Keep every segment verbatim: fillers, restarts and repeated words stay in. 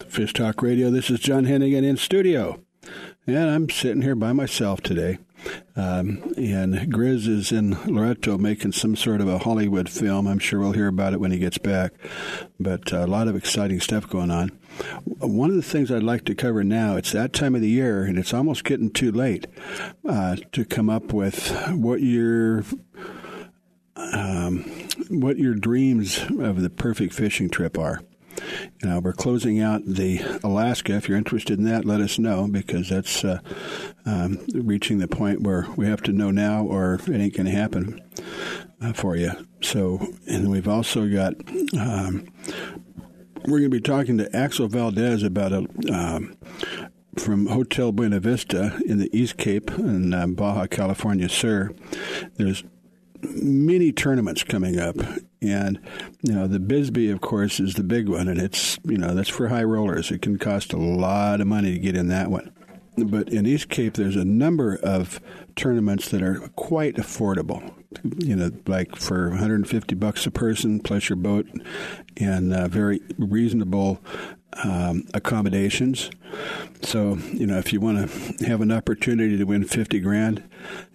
to Fish Talk Radio. This is John Hennigan in studio, and I'm sitting here by myself today. Um, and Grizz is in Loreto making some sort of a Hollywood film. I'm sure we'll hear about it when he gets back. But a lot of exciting stuff going on. One of the things I'd like to cover now, it's that time of the year, and it's almost getting too late uh, to come up with what your um, what your dreams of the perfect fishing trip are. Now, we're closing out the Alaska. If you're interested in that, let us know, because that's uh, um, reaching the point where we have to know now or it ain't going to happen uh, for you. So, and we've also got, um, we're going to be talking to Axel Valdez about a, um, from Hotel Buena Vista in the East Cape in uh, Baja California, sir. There's many tournaments coming up. And, you know, the Bisbee, of course, is the big one. And it's, you know, that's for high rollers. It can cost a lot of money to get in that one. But in East Cape, there's a number of tournaments that are quite affordable, you know, like for one hundred fifty bucks a person plus your boat and uh, very reasonable um, accommodations. So, you know, if you want to have an opportunity to win fifty grand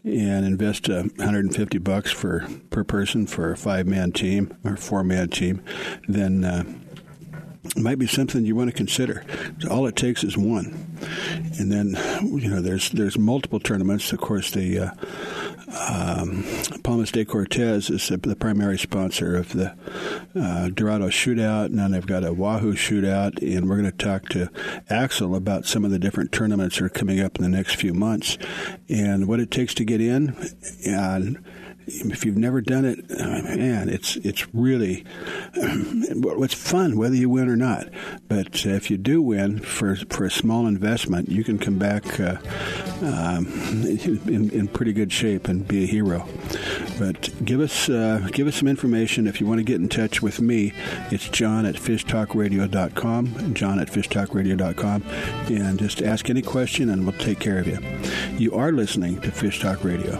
and invest uh, one hundred fifty bucks for per person for a five-man team or four-man team, then uh, it might be something you want to consider. All it takes is one. And then, you know, there's there's multiple tournaments. Of course, the uh, um, Palmas de Cortez is the primary sponsor of the uh, Dorado Shootout. Now they've got a Wahoo Shootout, and we're going to talk to Axel about some of the different tournaments that are coming up in the next few months and what it takes to get in. And if you've never done it, man, it's it's really it's fun whether you win or not. But if you do win for for a small investment, you can come back uh, um, in in pretty good shape and be a hero. But give us uh, give us some information if you want to get in touch with me. It's John at fish talk radio dot com, John at fish talk radio dot com, and just ask any question and we'll take care of you. You are listening to Fish Talk Radio.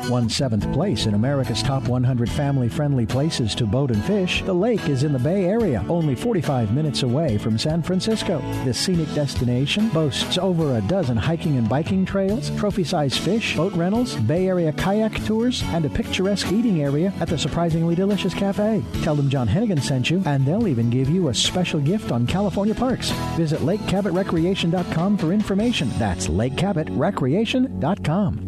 won seventh place in America's top one hundred family-friendly places to boat and fish. The lake is in the Bay Area, only forty-five minutes away from San Francisco. This scenic destination boasts over a dozen hiking and biking trails, trophy-sized fish, boat rentals, Bay Area kayak tours, and a picturesque eating area at the surprisingly delicious cafe. Tell them John Hennigan sent you, and they'll even give you a special gift on California parks. Visit lake cabot recreation dot com for information. That's lake cabot recreation dot com.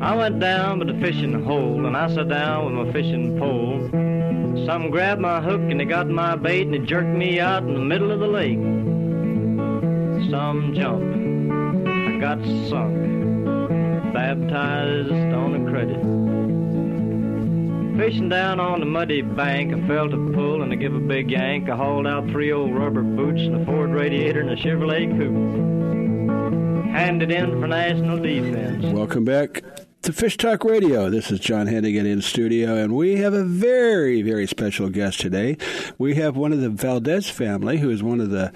I went down by the fishing hole, and I sat down with my fishing pole. Some grabbed my hook, and they got my bait, and they jerked me out in the middle of the lake. Some jumped. I got sunk, baptized on a credit. Fishing down on the muddy bank, I felt a pull, and I give a big yank. I hauled out three old rubber boots, and a Ford radiator, and a Chevrolet coupe. Handed in for national defense. Welcome back to Fish Talk Radio. This is John Hennigan in studio, and we have a very, very special guest today. We have one of the Valdez family, who is one of the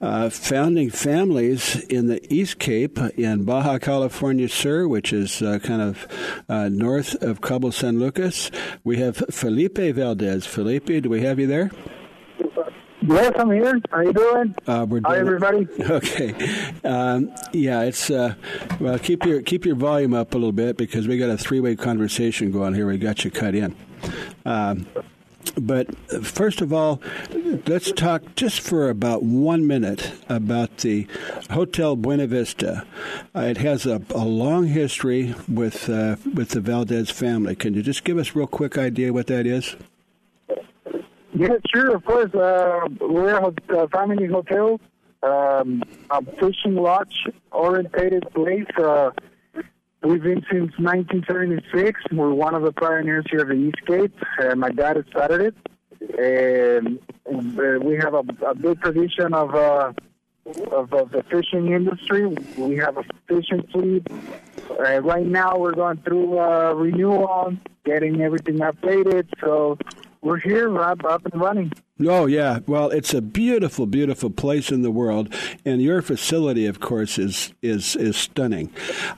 uh, founding families in the East Cape in Baja California, sir, which is uh, kind of uh, north of Cabo San Lucas. We have Felipe Valdez. Felipe, do we have you there? Yes, I'm here. How you doing? Uh, we're doing Hi, everybody. It. Okay. Um, yeah, it's uh, well. Keep your keep your volume up a little bit because we got a three way conversation going here. We got you cut in. Um, but first of all, let's talk just for about one minute about the Hotel Buena Vista. Uh, it has a, a long history with uh, with the Valdez family. Can you just give us a real quick idea what that is? Yeah, sure, of course. Uh, we're a family hotel, um, a fishing lodge-orientated place. Uh, we've been since nineteen seventy-six. We're one of the pioneers here at the East Cape. Uh, my dad started it. Um, we have a, a big tradition of, uh, of, of the fishing industry. We have a fishing fleet. Uh, right now, we're going through uh, renewal, getting everything updated, so... We're here, Rob, up and running. Oh, yeah. Well, it's a beautiful, beautiful place in the world. And your facility, of course, is, is, is stunning.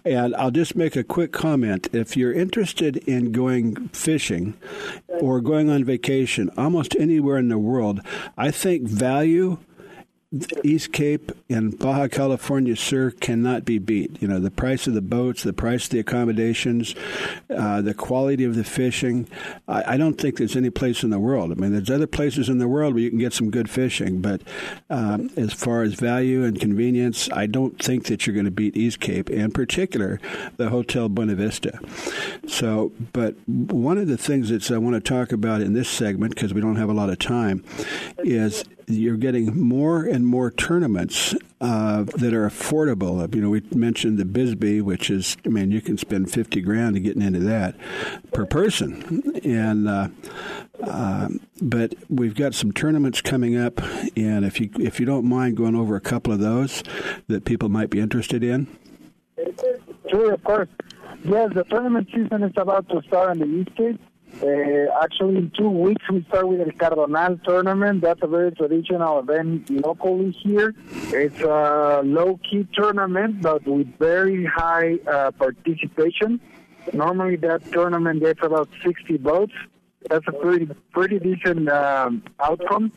And I'll just make a quick comment. If you're interested in going fishing or going on vacation almost anywhere in the world, I think value... East Cape and Baja California, sir, cannot be beat. You know, the price of the boats, the price of the accommodations, uh, the quality of the fishing. I, I don't think there's any place in the world. I mean, there's other places in the world where you can get some good fishing, but um, as far as value and convenience, I don't think that you're going to beat East Cape, in particular, the Hotel Buena Vista. So, but one of the things that I want to talk about in this segment, because we don't have a lot of time, is you're getting more and more tournaments uh, that are affordable. You know, we mentioned the Bisbee, which is, I mean, you can spend fifty grand to getting into that per person. And, uh, uh, but we've got some tournaments coming up. And if you, if you don't mind going over a couple of those that people might be interested in. Sure, of course. Yes, the tournament season is about to start on the East Cape. Uh, actually, in two weeks, we start with the Cardonal tournament. That's a very traditional event locally here. It's a low-key tournament, but with very high uh, participation. Normally, that tournament gets about sixty boats. That's a pretty, pretty decent um, outcome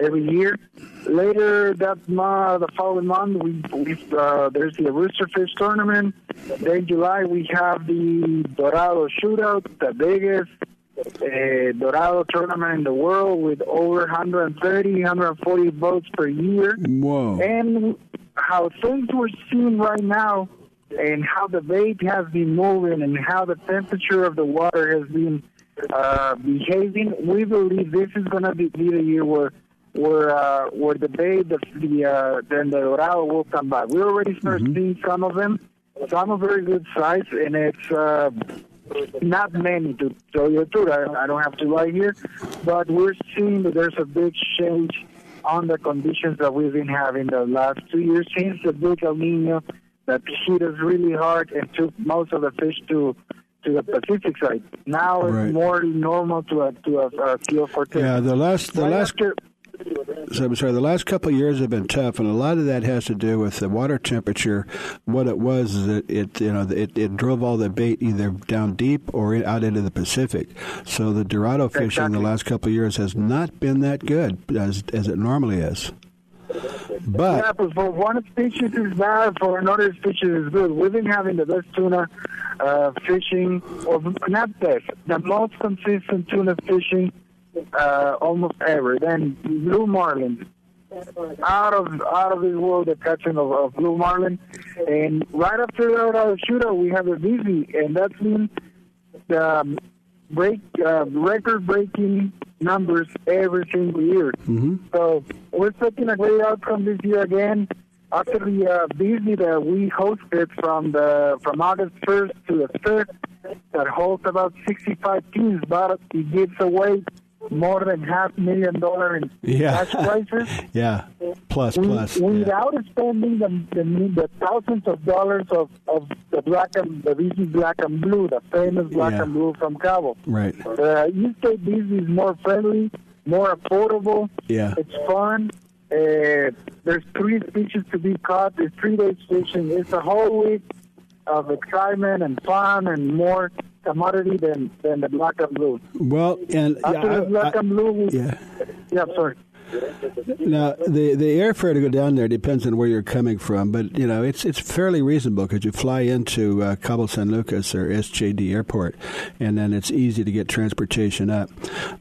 every year. Later that month, the following month, we, we uh, there's the Roosterfish tournament. Then July, we have the Dorado Shootout, the biggest Uh, Dorado tournament in the world with over one hundred thirty, one hundred forty boats per year. Whoa. And how things we're seeing right now and how the bait has been moving and how the temperature of the water has been uh, behaving, we believe this is going to be the year where where, uh, where the bait, the, the, uh, then the Dorado will come back. We already start mm-hmm. seeing some of them, some are very good size, and it's... Uh, Not many, to tell you the truth. I, I don't have to lie here. But we're seeing that there's a big change on the conditions that we've been having the last two years since the big El Nino that hit us really hard and took most of the fish to to the Pacific side. Now right. It's more normal to a to a, a P O fourteen. Yeah, the last the right last. After, So I'm sorry, the last couple of years have been tough, and a lot of that has to do with the water temperature. What it was is that it, you know, it, it drove all the bait either down deep or in, out into the Pacific. So the Dorado fishing exactly. in the last couple of years has not been that good as as it normally is. But yeah, but for one species is bad, for another species is good. We've been having the best tuna uh, fishing, or not best, the most consistent tuna fishing. Uh, almost ever. Then blue marlin, out of out of this world, the catching of, of blue marlin. And right after the shootout, we have a Busy, and that's been the um, break uh, record-breaking numbers every single year. Mm-hmm. So we're expecting a great outcome this year again. After the uh, Bisbee that we hosted from the from August first to the third, that holds about sixty-five teams, but it gives away more than half million dollar in yeah. cash prices. yeah, plus, we, plus. Without yeah. spending the, the the thousands of dollars of, of the black and the Busy Black and Blue, the famous Black yeah. and Blue from Cabo. Right. Uh, East Cape Busy is more friendly, more affordable. Yeah. It's fun. Uh, there's three species to be caught. It's three days fishing. It's a whole week of excitement and fun and more commodity than, than the Black and Blue. Well, and after yeah, the I, black I, and blue, we, yeah, yeah, sorry. Now the the airfare to go down there depends on where you're coming from, but you know it's it's fairly reasonable because you fly into uh, Cabo San Lucas or S J D Airport, and then it's easy to get transportation up.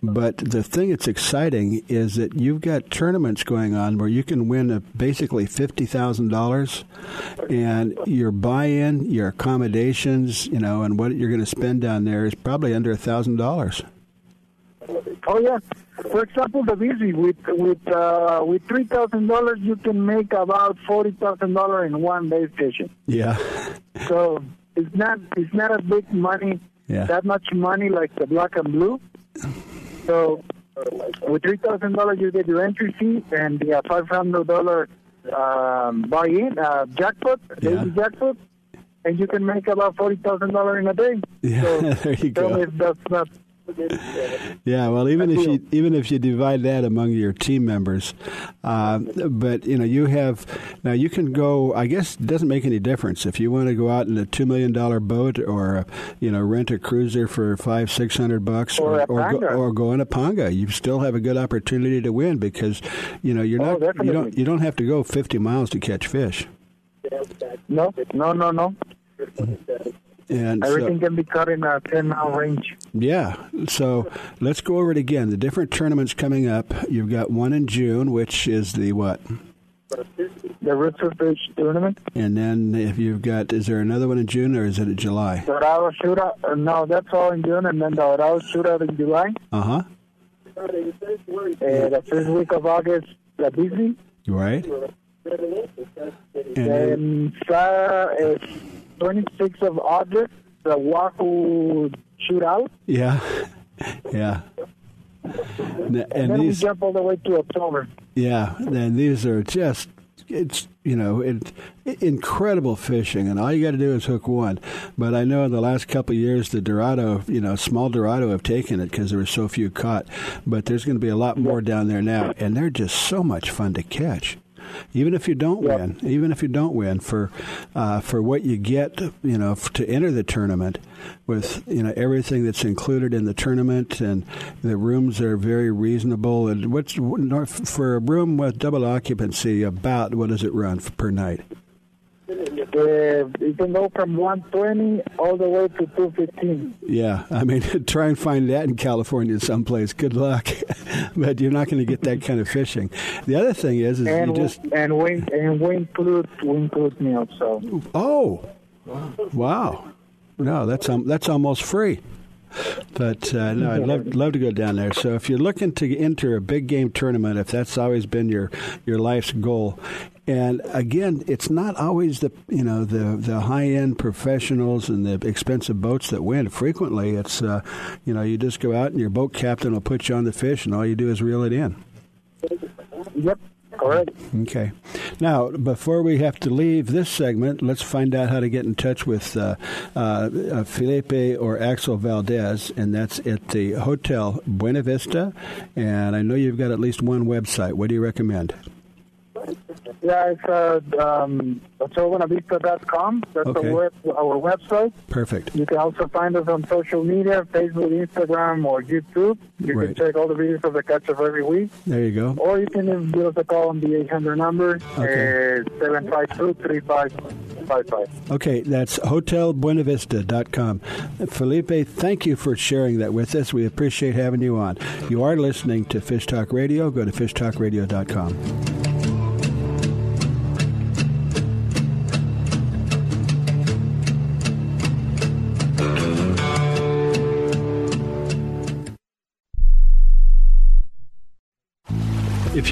But the thing that's exciting is that you've got tournaments going on where you can win a, basically fifty thousand dollars, and your buy-in, your accommodations, you know, and what you're going to spend down there is probably under a thousand dollars. Oh yeah. For example, the Busy with with uh, with three thousand dollars, you can make about forty thousand dollars in one day fishing. Yeah. So it's not it's not a big money. Yeah. That much money like the Black and Blue. So with three thousand dollars, you get your entry fee and the five hundred dollar um, buy-in uh, jackpot, yeah. daily jackpot, and you can make about forty thousand dollars in a day. Yeah. So there you go. So if that's not. Yeah, well, even if you even if you divide that among your team members, uh, but you know you have now you can go. I guess it doesn't make any difference if you want to go out in a two million dollar boat or you know rent a cruiser for five six hundred bucks or or, or, go, or go in a panga. You still have a good opportunity to win because you know you're oh, not definitely. you don't you don't have to go fifty miles to catch fish. No, no, no, no. Mm-hmm. And everything so, can be cut in a ten-mile range. Yeah. So let's go over it again. The different tournaments coming up. You've got one in June, which is the what? The Roosterfish tournament. And then if you've got, is there another one in June or is it in July? Dorado Shootout. No, that's all in June. And then the Dorado Shootout in July. Uh-huh. Uh, the first week of August, the Busy. Right. And then... twenty-sixth of August, the Wahoo Shootout. Yeah, yeah. And, and, and then these, we jump all the way to October. Yeah, and these are just, it's, you know, it, incredible fishing, and all you got to do is hook one. But I know in the last couple of years, the Dorado, you know, small Dorado have taken it because there were so few caught. But there's going to be a lot more down there now, and they're just so much fun to catch. Even if you don't yep. win, even if you don't win for uh, for what you get, you know, f- to enter the tournament with, you know, everything that's included in the tournament and the rooms are very reasonable. And what's for a room with double occupancy? About what does it run for, per night? Uh, you can go from one twenty all the way to two fifteen. Yeah, I mean, try and find that in California someplace. Good luck, but you're not going to get that kind of fishing. The other thing is, is and, you just and we and we include we include meals. So oh, wow, wow. No, that's um, that's almost free. But uh, no, I'd love love to go down there. So if you're looking to enter a big game tournament, if that's always been your your life's goal. And again, it's not always the you know the, the high end professionals and the expensive boats that win. Frequently, it's uh, you know you just go out and your boat captain will put you on the fish, and all you do is reel it in. Yep. Correct. Okay. Now, before we have to leave this segment, let's find out how to get in touch with uh, uh, Felipe or Axel Valdez, and that's at the Hotel Buena Vista. And I know you've got at least one website. What do you recommend? Yeah, it's uh, um, hotel buena vista dot com. That's okay. web, our website. Perfect. You can also find us on social media, Facebook, Instagram, or YouTube. You right. can check all the videos of the catch-up every week. There you go. Or you can give us a call on the eight hundred number, okay. uh, seven five two, three five five five. Okay, that's hotel buena vista dot com. Felipe, thank you for sharing that with us. We appreciate having you on. You are listening to Fish Talk Radio. Go to fish talk radio dot com. If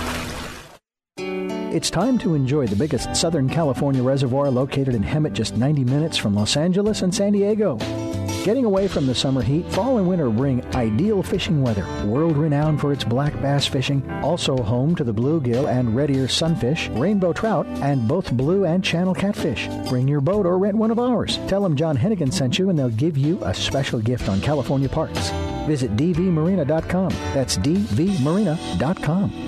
It's time to enjoy the biggest Southern California reservoir located in Hemet, just ninety minutes from Los Angeles and San Diego. Getting away from the summer heat, fall and winter bring ideal fishing weather. World-renowned for its black bass fishing, also home to the bluegill and red ear sunfish, rainbow trout, and both blue and channel catfish. Bring your boat or rent one of ours. Tell them John Hennigan sent you and they'll give you a special gift on California parks. Visit d v marina dot com. That's d v marina dot com.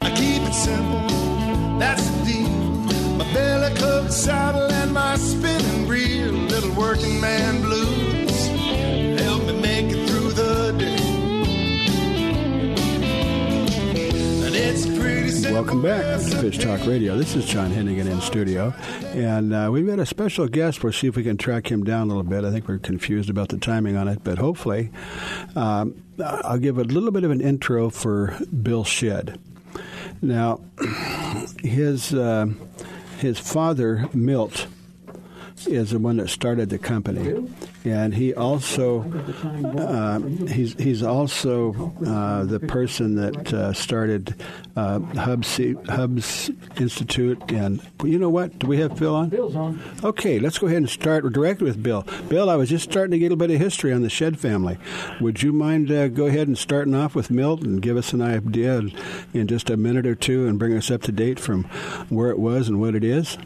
I keep it simple, that's the deal. My belly covered saddle and my spinning reel. Little working man blues, help me make it through the day. And it's pretty simple. Welcome back to Fish Talk Radio. This is John Hennigan in studio. And uh, we've got a special guest. We'll see if we can track him down a little bit. I think we're confused about the timing on it, but hopefully. Um, I'll give a little bit of an intro for Bill Shedd. Now, his uh, his father, Milt, is the one that started the company. and he also uh, he's he's also uh, the person that uh, started uh, Hubs Hubs Institute. And you know what? Do we have Bill on? Bill's on. Okay, let's go ahead and start directly with Bill. Bill, I was just starting to get a bit of history on the Shedd family. Would you mind uh, go ahead and starting off with Milton? Give us an idea in, in just a minute or two, and bring us up to date from where it was and what it is.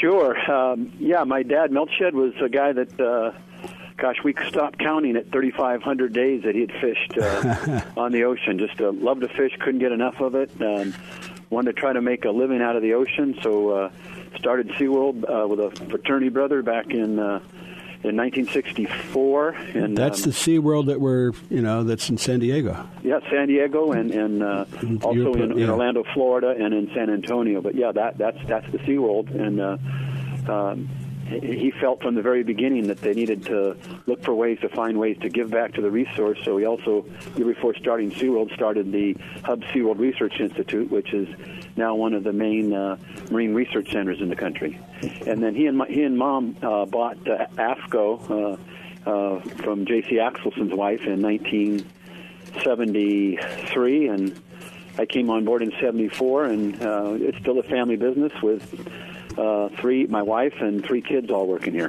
Sure. Um, yeah, my dad, Milt Shedd, was a guy that, uh, gosh, we stopped counting at thirty-five hundred days that he had fished uh, on the ocean. Just uh, loved to fish, couldn't get enough of it. Um, wanted to try to make a living out of the ocean, so uh, started SeaWorld uh, with a fraternity brother back in uh, in nineteen sixty-four. And that's um, the SeaWorld that we're, you know, that's in San Diego. Yeah, San Diego, and, and uh, also Europe, in, yeah. in Orlando, Florida, and in San Antonio. But yeah, that that's that's the SeaWorld, and uh, um, he felt from the very beginning that they needed to look for ways to find ways to give back to the resource. So he also, before starting SeaWorld, started the Hub SeaWorld Research Institute, which is now one of the main uh, marine research centers in the country. And then he and my, he and Mom uh, bought uh, AFCO uh, uh, from J C Axelson's wife in nineteen seventy-three, and I came on board in seventy-four, and uh, it's still a family business with Uh, three, my wife and three kids, all working here.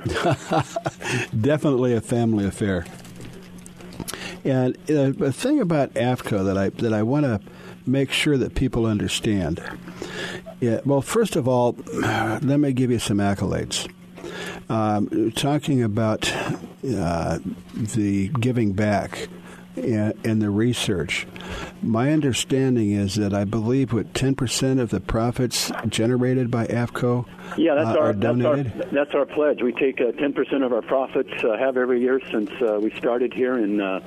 Definitely a family affair. And uh, the thing about AFCO that I that I want to make sure that people understand. Yeah, well, first of all, let me give you some accolades. Um, talking about uh, the giving back and, and the research. My understanding is that I believe what ten percent of the profits generated by AFCO yeah, that's uh, our, are donated? That's our, that's our pledge. We take uh, ten percent of our profits, uh, have every year since uh, we started here in uh,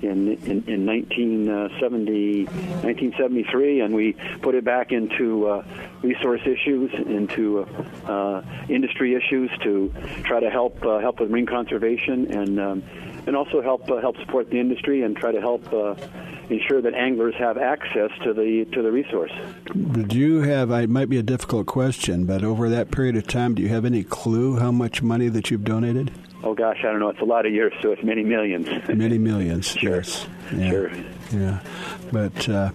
in, in, in nineteen seventy, nineteen seventy-three, and we put it back into uh, resource issues, into uh, uh, industry issues to try to help uh, help with marine conservation, and um, and also help uh, help support the industry and try to help uh, ensure that anglers have access to the to the resource. Did you have, it might be a difficult question, but over that period of time, do you have any clue how much money that you've donated? Oh, gosh, I don't know. It's a lot of years, so it's many millions. Many millions, sure. Yes. Yeah. Sure. Yeah. But, uh,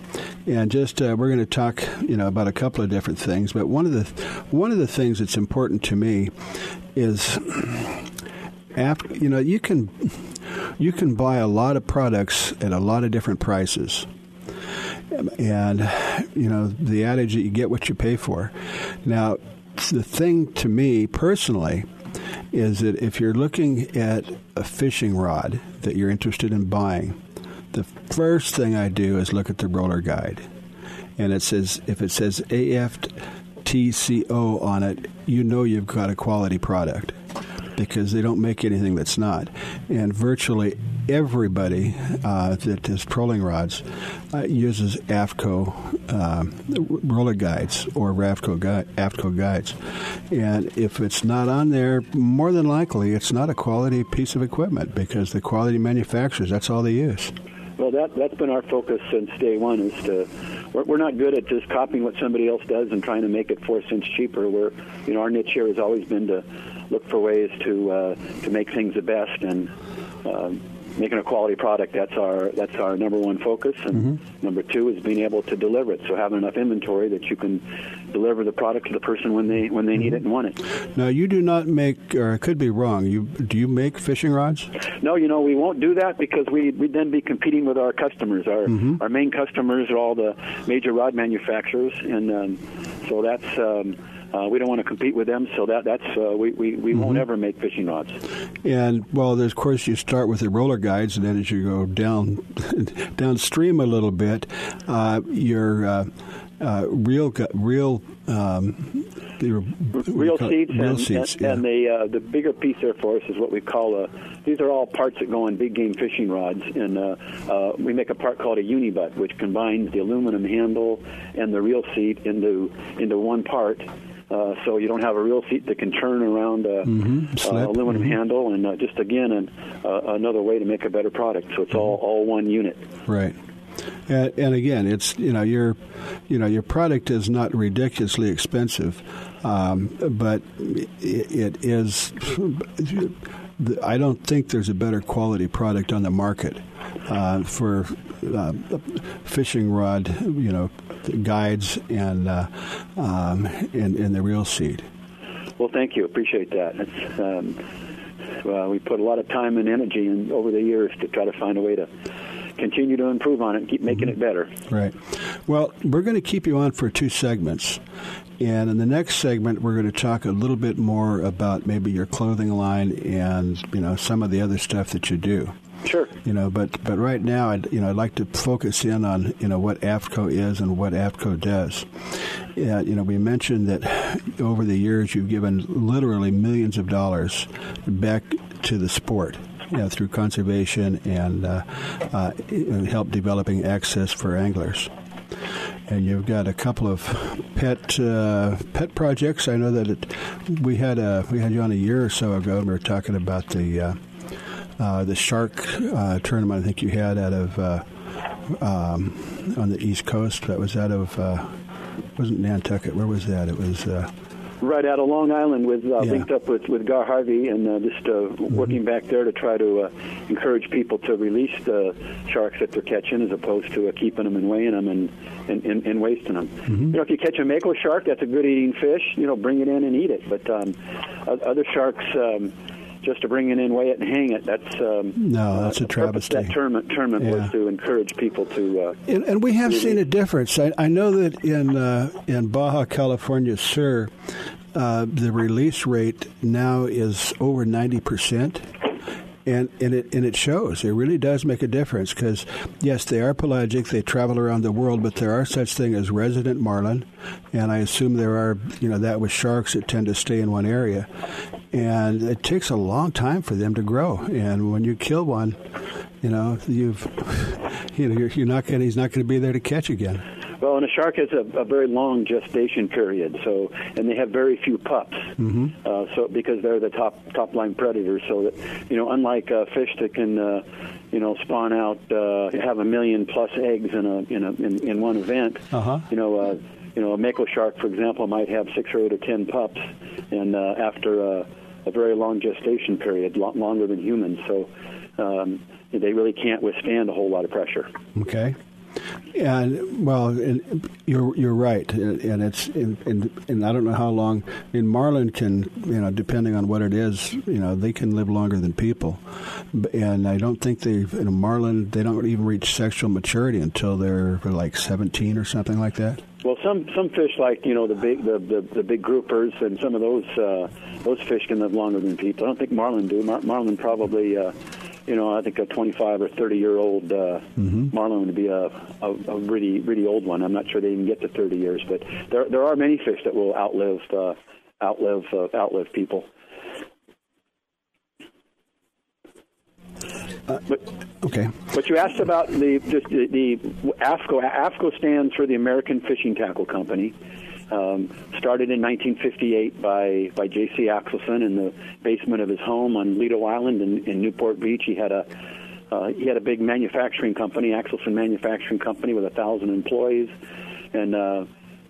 and just, uh, we're going to talk, you know, about a couple of different things, but one of the one of the things that's important to me is, after, you know, you can... You can buy a lot of products at a lot of different prices. And, you know, the adage that you get what you pay for. Now, the thing to me personally is that if you're looking at a fishing rod that you're interested in buying, the first thing I do is look at the roller guide. And it says, if it says A F T C O on it, you know you've got a quality product, because they don't make anything that's not. And virtually everybody uh, that is trolling rods uh, uses AFCO uh, roller guides or AFCO, gui- AFCO guides. And if it's not on there, more than likely it's not a quality piece of equipment, because the quality manufacturers, that's all they use. Well, that, that's been our focus since day one, is to, we're, we're not good at just copying what somebody else does and trying to make it four cents cheaper. We're, you know, our niche here has always been to look for ways to uh, to make things the best, and uh, making a quality product. That's our that's our number one focus, and mm-hmm. number two is being able to deliver it. So having enough inventory that you can deliver the product to the person when they when they mm-hmm. need it and want it. Now, you do not make, or I could be wrong. You do you make fishing rods? No, you know we won't do that, because we we'd then be competing with our customers. Our mm-hmm. our main customers are all the major rod manufacturers, and um, so that's. Um, Uh, we don't want to compete with them, so that that's uh, we we, we mm-hmm. won't ever make fishing rods. And well, there's, of course, you start with the roller guides, and then as you go down downstream a little bit, uh, your uh, uh, reel reel um, your, reel seats reel and, seats, and, yeah. and the uh, the bigger piece there for us is what we call a. These are all parts that go in big game fishing rods, and uh, uh, we make a part called a unibutt, which combines the aluminum handle and the reel seat into into one part. Uh, so you don't have a reel seat that can turn around an mm-hmm. uh, aluminum mm-hmm. handle, and uh, just, again, an, uh, another way to make a better product. So it's all, all one unit. Right. And, and again, it's you know your you know your product is not ridiculously expensive, um, but it, it is I don't think there's a better quality product on the market uh, for uh, fishing rod, you know, guides and uh, um, and, and the reel seed. Well, thank you. Appreciate that. It's, um, well, we put a lot of time and energy in over the years to try to find a way to continue to improve on it and keep making mm-hmm. it better. Right. Well, we're going to keep you on for two segments. And in the next segment, we're going to talk a little bit more about maybe your clothing line and, you know, some of the other stuff that you do. Sure. You know, but, but right now, I'd, you know, I'd like to focus in on, you know, what AFTCO is and what AFTCO does. Uh, you know, we mentioned that over the years you've given literally millions of dollars back to the sport, you know, through conservation and uh, uh, help developing access for anglers. And you've got a couple of pet uh, pet projects. I know that it, we had a we had you on a year or so ago, and we were talking about the uh, uh, the shark uh, tournament. I think you had out of uh, um, on the East Coast. That was out of uh, wasn't Nantucket. Where was that? It was. Uh, Right out of Long Island, with uh, yeah. linked up with, with Gar Harvey, and uh, just uh, mm-hmm. working back there to try to uh, encourage people to release the sharks that they're catching, as opposed to uh, keeping them and weighing them and, and, and, and wasting them. Mm-hmm. You know, if you catch a mako shark, that's a good eating fish. You know, bring it in and eat it. But um, other sharks, um, just to bring it in, weigh it, and hang it. That's um, no, that's uh, a travesty. That tournament, tournament yeah. was to encourage people to. Uh, and, and we have really seen a difference. I, I know that in uh, in Baja California, sir. Uh, the release rate now is over ninety percent, and, and it and it shows. It really does make a difference because, yes, they are pelagic. They travel around the world, but there are such things as resident marlin, and I assume there are, you know, that with sharks that tend to stay in one area. And it takes a long time for them to grow. And when you kill one, you know, you've, you know, you're, you're not gonna, he's not going to be there to catch again. Well, and a shark has a, a very long gestation period, so and they have very few pups, mm-hmm. uh, so because they're the top top line predators. So that, you know, unlike uh, fish that can, uh, you know, spawn out, uh, have a million plus eggs in a in a in, in one event. Uh-huh. You know, uh, you know, a mako shark, for example, might have six or eight or ten pups, and uh, after uh, a very long gestation period, lot longer than humans, so um, they really can't withstand a whole lot of pressure. Okay. And well, and you're you're right, and, and it's and, and and I don't know how long. I mean, marlin can, you know, depending on what it is, you know, they can live longer than people, and I don't think they in a marlin they don't even reach sexual maturity until they're like seventeen or something like that. Well, some, some fish like, you know, the big the, the, the big groupers and some of those uh, those fish can live longer than people. I don't think marlin do. Mar- marlin probably. Uh, You know, I think a twenty-five or thirty-year-old uh, mm-hmm. marlin would be a, a, a really, really old one. I'm not sure they even get to thirty years, but there there are many fish that will outlive uh, outlive uh, outlive people. Uh, but, okay. But you asked about the just the, the AFTCO. AFTCO stands for the American Fishing Tackle Company. Um, started in nineteen fifty-eight by, by J C Axelson in the basement of his home on Lido Island in, in Newport Beach. He had a uh, he had a big manufacturing company, Axelson Manufacturing Company, with a thousand employees, and uh,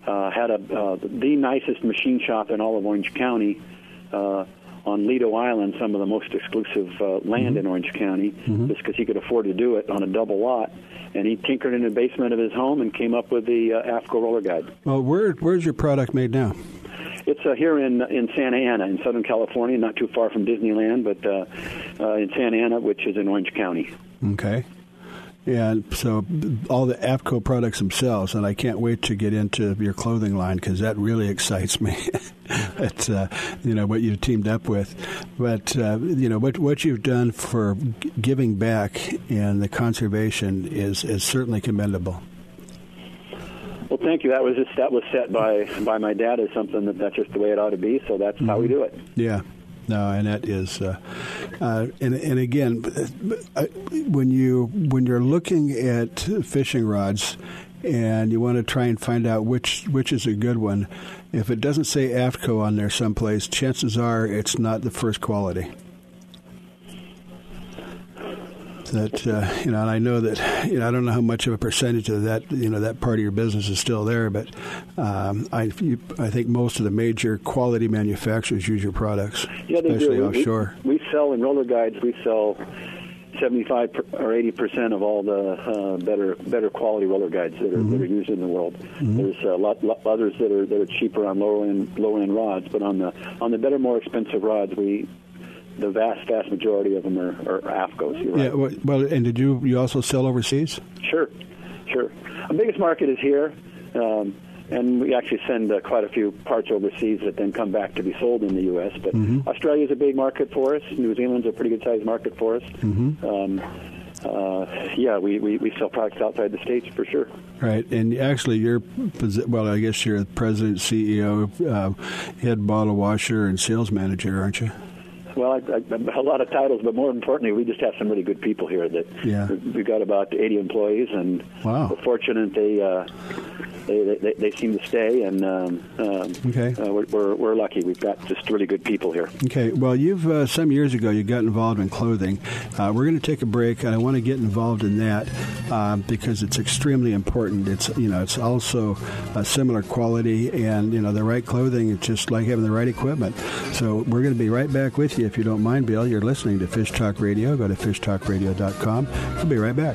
uh, had a uh, the nicest machine shop in all of Orange County. Uh, on Lido Island, some of the most exclusive uh, land mm-hmm. in Orange County, mm-hmm. just because he could afford to do it on a double lot. And he tinkered in the basement of his home and came up with the uh, AFTCO roller guide. Well, where where's your product made now? It's uh, here in in Santa Ana, in Southern California, not too far from Disneyland, but uh, uh, in Santa Ana, which is in Orange County. Okay. And so all the AFTCO products themselves, and I can't wait to get into your clothing line because that really excites me. It's, uh, you know, what you've teamed up with. But, uh, you know, what what you've done for g- giving back and the conservation is, is certainly commendable. Well, thank you. That was just, that was set by, by my dad as something that that's just the way it ought to be, so that's mm-hmm. how we do it. Yeah. No, and that is, uh, uh, and and again, when you when you're looking at fishing rods, and you want to try and find out which which is a good one, if it doesn't say AFTCO on there someplace, chances are it's not the first quality. that, uh, you know, and I know that, you know, I don't know how much of a percentage of that, you know, that part of your business is still there, but um, I you, I think most of the major quality manufacturers use your products, yeah, they especially do. offshore. We, we sell in roller guides, we sell seventy-five or eighty percent of all the uh, better better quality roller guides that are, mm-hmm. that are used in the world. Mm-hmm. There's a lot, lot others that are that are cheaper on lower end lower end rods, but on the on the better more expensive rods, we the vast vast majority of them are, are AFCOs. You're right. Yeah. Well, well, and did you you also sell overseas? Sure, sure. Our biggest market is here. Um, And we actually send uh, quite a few parts overseas that then come back to be sold in the U S. But mm-hmm. Australia is a big market for us. New Zealand's a pretty good-sized market for us. Mm-hmm. Um, uh, yeah, we, we, we sell products outside the States for sure. Right. And actually, you're, well, I guess you're president, C E O, uh, head bottle washer, and sales manager, aren't you? Well, I, I, a lot of titles, but more importantly, we just have some really good people here. That yeah. We've got about eighty employees, and wow. we're fortunate they, uh, they, they they seem to stay, and um, um, okay. uh, we're, we're, we're lucky. We've got just really good people here. Okay. Well, you've uh, some years ago, you got involved in clothing. Uh, we're going to take a break, and I want to get involved in that uh, because it's extremely important. It's, you know, it's also a similar quality, and, you know, the right clothing, it's just like having the right equipment. So we're going to be right back with you. If you don't mind, Bill, you're listening to Fish Talk Radio. Go to fish talk radio dot com. We'll be right back.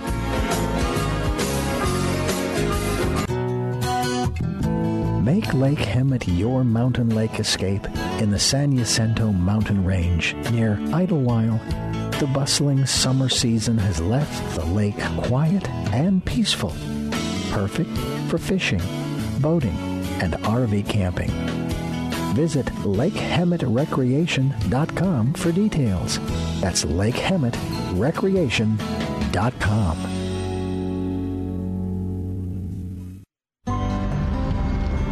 Make Lake Hemet your mountain lake escape in the San Jacinto Mountain Range near Idlewild. The bustling summer season has left the lake quiet and peaceful, perfect for fishing, boating, and R V camping. Visit lake hemet recreation dot com for details. That's lake hemet recreation dot com.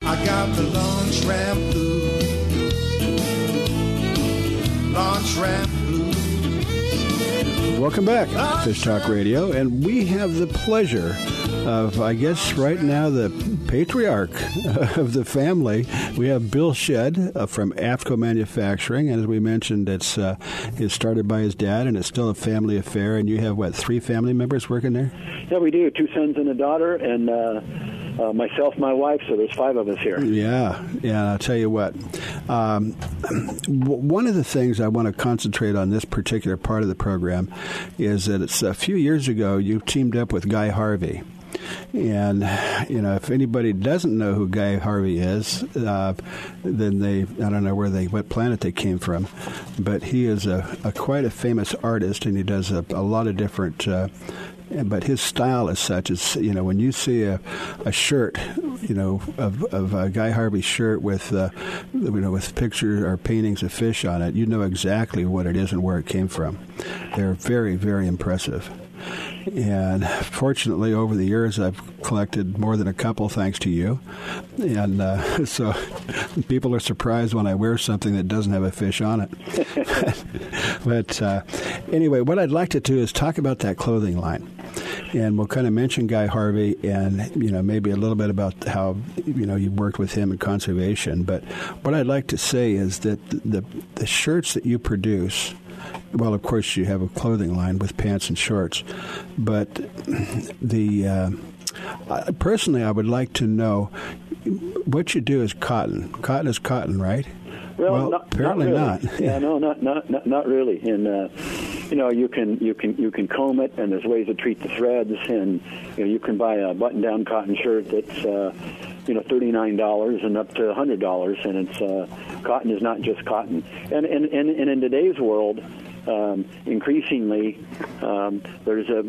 I got the Launch Ramp Blue. Launch Ramp Blue. Welcome back to Fish Talk Radio, and we have the pleasure of, I guess right now, the patriarch of the family. We have Bill Shedd uh, from AFTCO Manufacturing, and as we mentioned, it's uh, it's started by his dad, and it's still a family affair. And you have what, three family members working there? Yeah, we do. Two sons and a daughter, and. Uh, uh, myself, my wife, so there's five of us here. Yeah, yeah, I'll tell you what. Um, one of the things I want to concentrate on this particular part of the program is that it's a few years ago you teamed up with Guy Harvey. And, you know, if anybody doesn't know who Guy Harvey is, uh, then they, I don't know where they, what planet they came from, but he is a, a quite a famous artist, and he does a, a lot of different, uh, but his style is such as, you know, when you see a, a shirt, you know, of, of a Guy Harvey shirt with, uh, you know, with pictures or paintings of fish on it, you know exactly what it is and where it came from. They're very, very impressive. And fortunately, over the years, I've collected more than a couple, thanks to you. And uh, so people are surprised when I wear something that doesn't have a fish on it. But uh, anyway, what I'd like to do is talk about that clothing line. And we'll kind of mention Guy Harvey and, you know, maybe a little bit about how, you know, you worked with him in conservation. But what I'd like to say is that the, the shirts that you produce, well, of course, you have a clothing line with pants and shorts, but the uh, personally, I would like to know what you do is cotton. Cotton is cotton, right? Well, well not, apparently not. Really. not. Yeah, no, not not not, not really. And uh, you know, you can you can you can comb it, and there's ways to treat the threads, and you know, you can buy a button-down cotton shirt that's uh, you know thirty-nine dollars and up to one hundred dollars, and it's uh, cotton is not just cotton. And and and, and in today's world, um, increasingly, um, there's a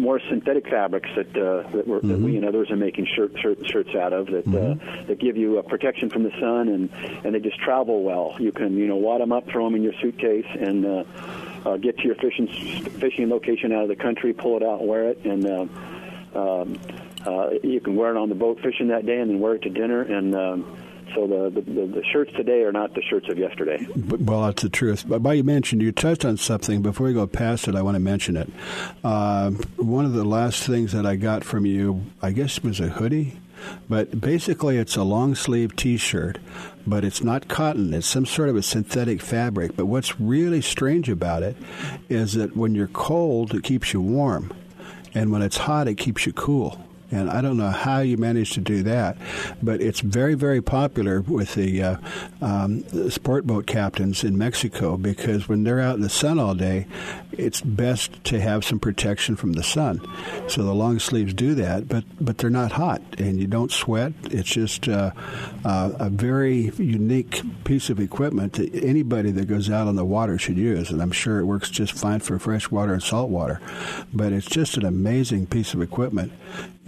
more synthetic fabrics that uh, that, we're, mm-hmm. that we and others are making shirt, shirt, shirts out of that mm-hmm. uh, that give you uh, protection from the sun, and, and they just travel well. You can you know wad them up, throw them in your suitcase, and uh, uh, get to your fishing fishing location out of the country, pull it out, wear it, and uh, um, uh, you can wear it on the boat fishing that day, and then wear it to dinner and. Um, So the, the the shirts today are not the shirts of yesterday. Well, that's the truth. But by you mentioned, you touched on something. Before we go past it, I want to mention it. Uh, one of the last things that I got from you, I guess, was a hoodie. But basically, it's a long-sleeve T-shirt, but it's not cotton. It's some sort of a synthetic fabric. But what's really strange about it is that when you're cold, it keeps you warm. And when it's hot, it keeps you cool. And I don't know how you managed to do that, but it's very, very popular with the uh, um, sport boat captains in Mexico, because when they're out in the sun all day, it's best to have some protection from the sun. So the long sleeves do that, but, but they're not hot, and you don't sweat. It's just uh, uh, a very unique piece of equipment that anybody that goes out on the water should use, and I'm sure it works just fine for fresh water and salt water. But it's just an amazing piece of equipment.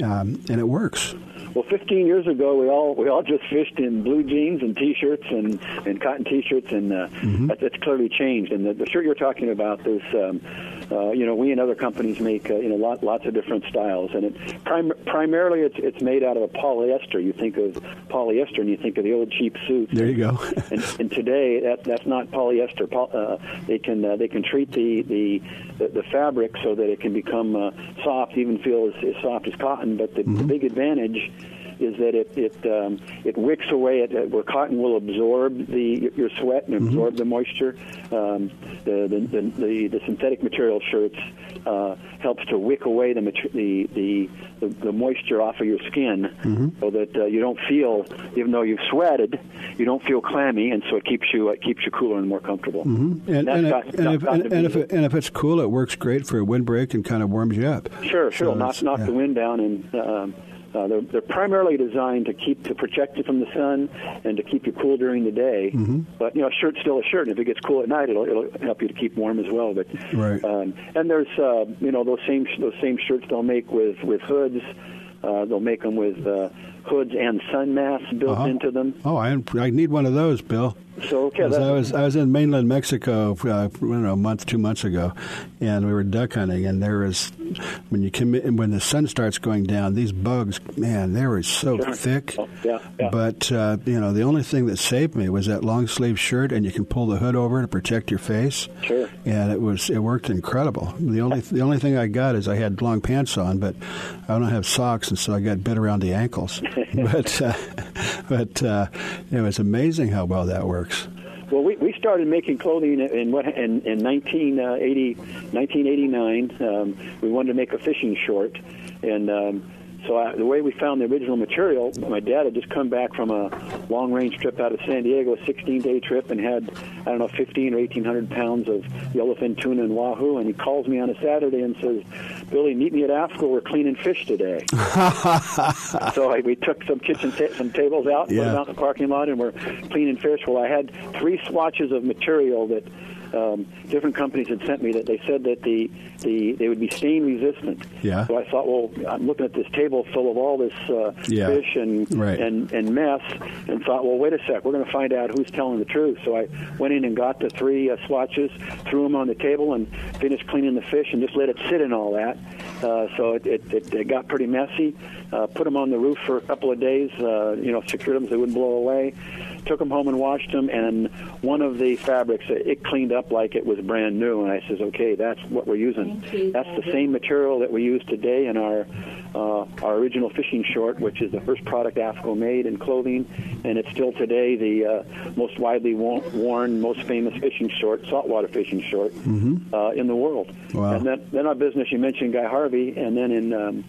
Um, and it works. Well, fifteen years ago, we all we all just fished in blue jeans and T-shirts and, and cotton T-shirts, and uh, mm-hmm. that, that's clearly changed. And the, the shirt you're talking about, there's, um, uh, you know, we and other companies make, uh, you know, lot, lots of different styles. And it prim- primarily it's it's made out of a polyester. You think of polyester, and you think of the old cheap suits. There you go. and, and today, that that's not polyester. Po- uh, they can uh, they can treat the, the, the, the fabric so that it can become uh, soft, even feel as, as soft as cotton. But the, mm-hmm. the big advantage is that it it, um, it wicks away at, at where cotton will absorb the your sweat and mm-hmm. absorb the moisture. Um, the, the, the the synthetic material shirts uh, helps to wick away the the the, the moisture off of your skin, mm-hmm. so that uh, you don't feel, even though you've sweated, you don't feel clammy, and so it keeps you it keeps you cooler and more comfortable. Mm-hmm. And, and, and, got, and, if, and, and if it, and if it's cool, it works great for a windbreak and kind of warms you up. Sure, sure, so knock knock yeah. the wind down and. Um, Uh, they're, they're primarily designed to keep to protect you from the sun and to keep you cool during the day. Mm-hmm. But you know, a shirt's still a shirt, and if it gets cool at night, it'll it'll help you to keep warm as well. But right. um, and there's uh, you know those same those same shirts they'll make with with hoods. Uh, they'll make them with uh, hoods and sun masks built uh-huh. into them. Oh, I I need one of those, Bill. So okay, I was I was in mainland Mexico, uh, I don't know, a month, two months ago, and we were duck hunting. And there is when you commit, when the sun starts going down, these bugs, man, they were so sure. thick. Oh, yeah, yeah. But uh, you know, the only thing that saved me was that long sleeve shirt, and you can pull the hood over to protect your face. Sure. And it was it worked incredible. The only the only thing I got is I had long pants on, but I don't have socks, and so I got bit around the ankles. but uh, but uh, it was amazing how well that worked. Well, we, we started making clothing in what in, in nineteen eighty, nineteen eighty-nine. Um, we wanted to make a fishing short, and um, So I, the way we found the original material, my dad had just come back from a long-range trip out of San Diego, a sixteen-day trip, and had, I don't know, fifteen or eighteen hundred pounds of yellowfin tuna and wahoo, and he calls me on a Saturday and says, "Billy, meet me at AFCO. We're cleaning fish today." So I, we took some kitchen ta- some tables out, yeah. put them out in the parking lot, and we're cleaning fish. Well, I had three swatches of material that Um, different companies had sent me that they said that the, the they would be stain resistant. Yeah. So I thought, well, I'm looking at this table full of all this uh, yeah. fish and, right. and and mess, and thought, well, wait a sec, we're going to find out who's telling the truth. So I went in and got the three uh, swatches, threw them on the table, and finished cleaning the fish and just let it sit in all that. Uh, so it, it, it, it got pretty messy. Uh, put them on the roof for a couple of days, uh, you know, secured them so they wouldn't blow away. Took them home and washed them, and one of the fabrics, it cleaned up like it was brand new. And I says, okay, that's what we're using. You, that's David. The same material that we use today in our uh, our original fishing short, which is the first product AFCO made in clothing, and it's still today the uh, most widely worn, most famous fishing short, saltwater fishing short, mm-hmm. uh, in the world. Wow. And then, then our business, you mentioned Guy Harvey, and then in um,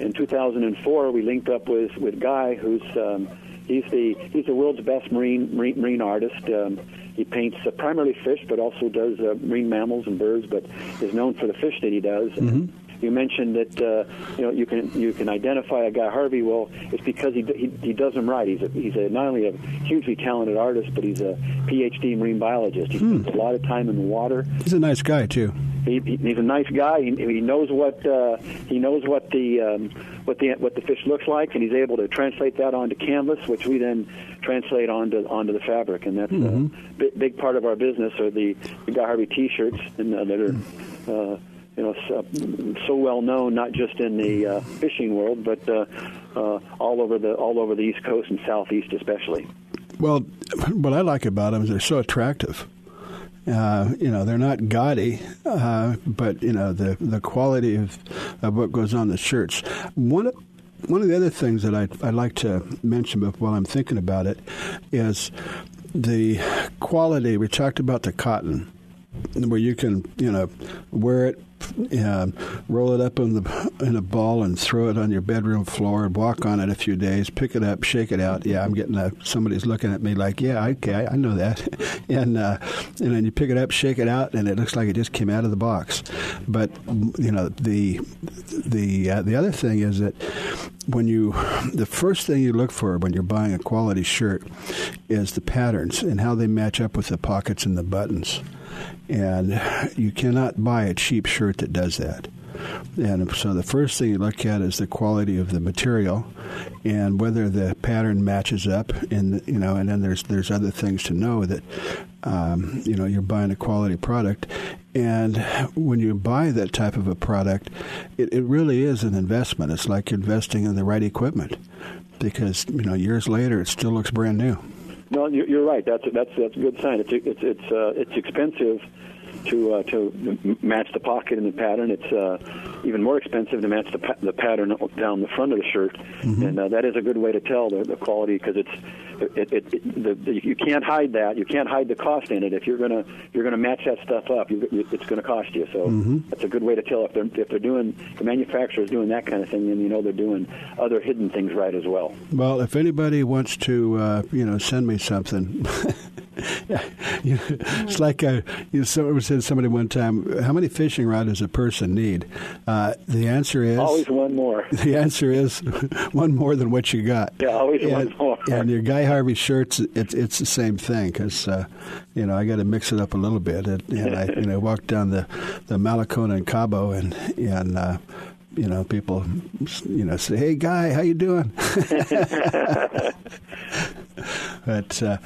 in two thousand four we linked up with, with Guy, who's... Um, He's the he's the world's best marine marine, marine artist. Um, he paints uh, primarily fish, but also does uh, marine mammals and birds. But is known for the fish that he does. Mm-hmm. You mentioned that uh, you know you can you can identify a Guy Harvey. Well, it's because he he, he does them right. He's a, he's a, not only a hugely talented artist, but he's a P H D marine biologist. He mm. spends a lot of time in the water. He's a nice guy too. He, he, he's a nice guy. He, he knows what uh, he knows what the um, what the what the fish looks like, and he's able to translate that onto canvas, which we then translate onto onto the fabric, and that's mm-hmm. a big, big part of our business. Are the, the Guy Harvey T-shirts and, uh, that are. Uh, You know, so, so well known not just in the uh, fishing world, but uh, uh, all over the all over the East Coast and Southeast, especially. Well, what I like about them is they're so attractive. Uh, you know, they're not gaudy, uh, but you know the the quality of, of what goes on the shirts. One of, one of the other things that I I like to mention while I'm thinking about it is the quality. We talked about the cotton, where you can you know wear it. Yeah, roll it up in the in a ball and throw it on your bedroom floor and walk on it a few days. Pick it up, shake it out. Yeah, I'm getting a, somebody's looking at me like, yeah, okay, I know that. and uh, and then you pick it up, shake it out, and it looks like it just came out of the box. But you know the the uh, the other thing is that when you the first thing you look for when you're buying a quality shirt is the patterns and how they match up with the pockets and the buttons. And you cannot buy a cheap shirt that does that. And so the first thing you look at is the quality of the material and whether the pattern matches up. And you know, and then there's there's other things to know that um, you know you're buying a quality product. And when you buy that type of a product, it, it really is an investment. It's like investing in the right equipment because you know years later it still looks brand new. No, you're right. That's a, that's that's a good sign. It's it's it's uh, it's expensive to uh, to match the pocket and the pattern. It's uh, even more expensive to match the pa- the pattern down the front of the shirt, mm-hmm. and uh, that is a good way to tell the, the quality because it's it, it, it the, the, you can't hide that. You can't hide the cost in it. If you're gonna you're gonna match that stuff up, you, it's gonna cost you. So mm-hmm. that's a good way to tell if they're if they're doing the manufacturer's doing that kind of thing, then you know they're doing other hidden things right as well. Well, if anybody wants to uh, you know send me something. Yeah. You know, it's like a, you someone said somebody one time, how many fishing rods does a person need? Uh, the answer is... Always one more. The answer is one more than what you got. Yeah, always and, one more. And your Guy Harvey shirts, it, it's the same thing because, uh, you know, I got to mix it up a little bit. And, and I you know, walked down the, the Malacona in Cabo and... and uh, you know, people, you know, say, "Hey, Guy, how you doing?" But uh,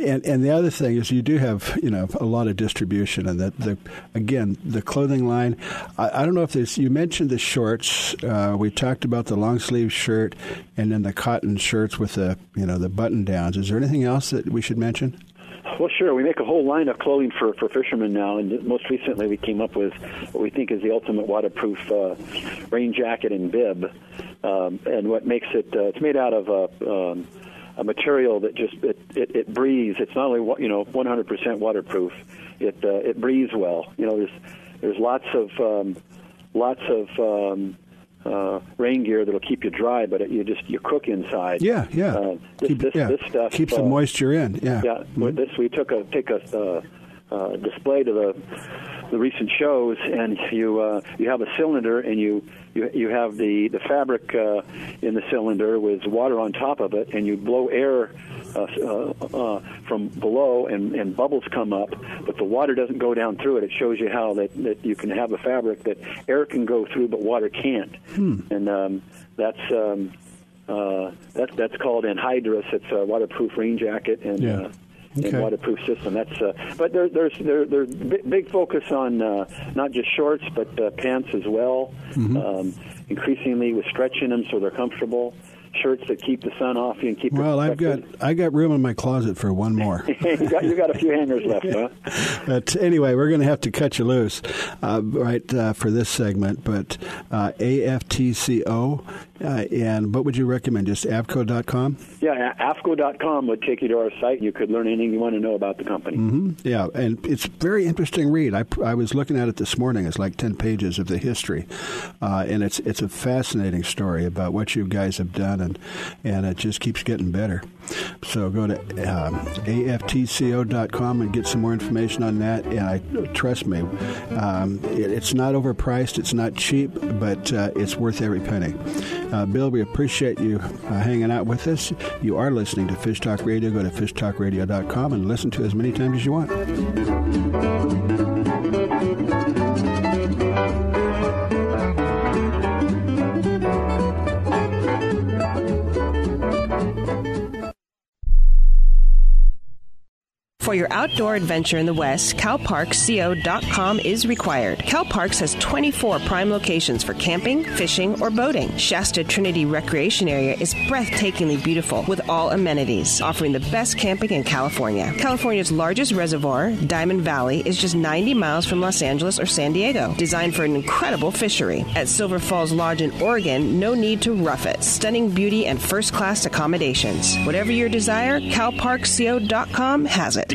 and and the other thing is, you do have you know a lot of distribution, and that the again the clothing line. I, I don't know if this. You mentioned the shorts. Uh, we talked about the long sleeve shirt, and then the cotton shirts with the you know the button downs. Is there anything else that we should mention? Well, sure. We make a whole line of clothing for, for fishermen now, and most recently we came up with what we think is the ultimate waterproof uh, rain jacket and bib. Um, and what makes it, uh, it's made out of a, um, a material that just, it, it, it breathes. It's not only, you know, one hundred percent waterproof, it uh, it breathes well. You know, there's, there's lots of, um, lots of, um, uh, rain gear that'll keep you dry, but it, you just you cook inside. Yeah, yeah. Uh, this, keep, this, yeah. this stuff keeps uh, the moisture in. Yeah. Yeah. Mm-hmm. With this, we took a take a. Uh, Uh, display to the the recent shows, and you uh, you have a cylinder, and you you, you have the the fabric uh, in the cylinder with water on top of it, and you blow air uh, uh, from below, and, and bubbles come up, but the water doesn't go down through it. It shows you how that, that you can have a fabric that air can go through, but water can't. Hmm. And um, that's um, uh, that, that's called anhydrous. It's a waterproof rain jacket, and. Yeah. Uh, Okay. And waterproof system. That's uh, but there, there's there, there's big focus on uh, not just shorts but uh, pants as well. Mm-hmm. Um, increasingly with stretch in them so they're comfortable. Shirts that keep the sun off you and keep. Well, I've got I got room in my closet for one more. you, got, you got a few hangers left, huh? But anyway, we're going to have to cut you loose, uh, right uh, for this segment. But uh, A F T C O, uh, and what would you recommend? Just A F C O dot com? Yeah, A F C O dot com would take you to our site. You could learn anything you want to know about the company. Mm-hmm. Yeah, and it's a very interesting read. I I was looking at it this morning. It's like ten pages of the history, uh, and it's it's a fascinating story about what you guys have done. And, and it just keeps getting better. So go to um, A F T C O dot com and get some more information on that. And I trust me, um, it, it's not overpriced, it's not cheap, but uh, it's worth every penny. Uh, Bill, we appreciate you uh, hanging out with us. You are listening to Fish Talk Radio. Go to fish talk radio dot com and listen to it as many times as you want. For your outdoor adventure in the West, cow parks co dot com is required. CalParks has twenty-four prime locations for camping, fishing, or boating. Shasta Trinity Recreation Area is breathtakingly beautiful with all amenities, offering the best camping in California. California's largest reservoir, Diamond Valley, is just ninety miles from Los Angeles or San Diego, designed for an incredible fishery. At Silver Falls Lodge in Oregon, no need to rough it. Stunning beauty and first-class accommodations. Whatever your desire, cow parks co dot com has it.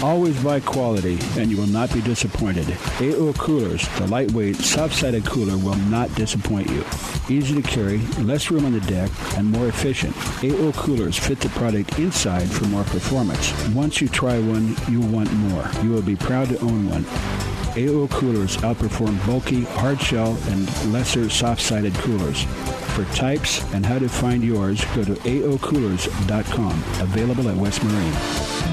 Always buy quality, and you will not be disappointed. A O Coolers, the lightweight, soft-sided cooler, will not disappoint you. Easy to carry, less room on the deck, and more efficient. A O Coolers fit the product inside for more performance. Once you try one, you'll want more. You will be proud to own one. A O Coolers outperform bulky, hard-shell, and lesser soft-sided coolers. For types and how to find yours, go to a o coolers dot com. Available at West Marine.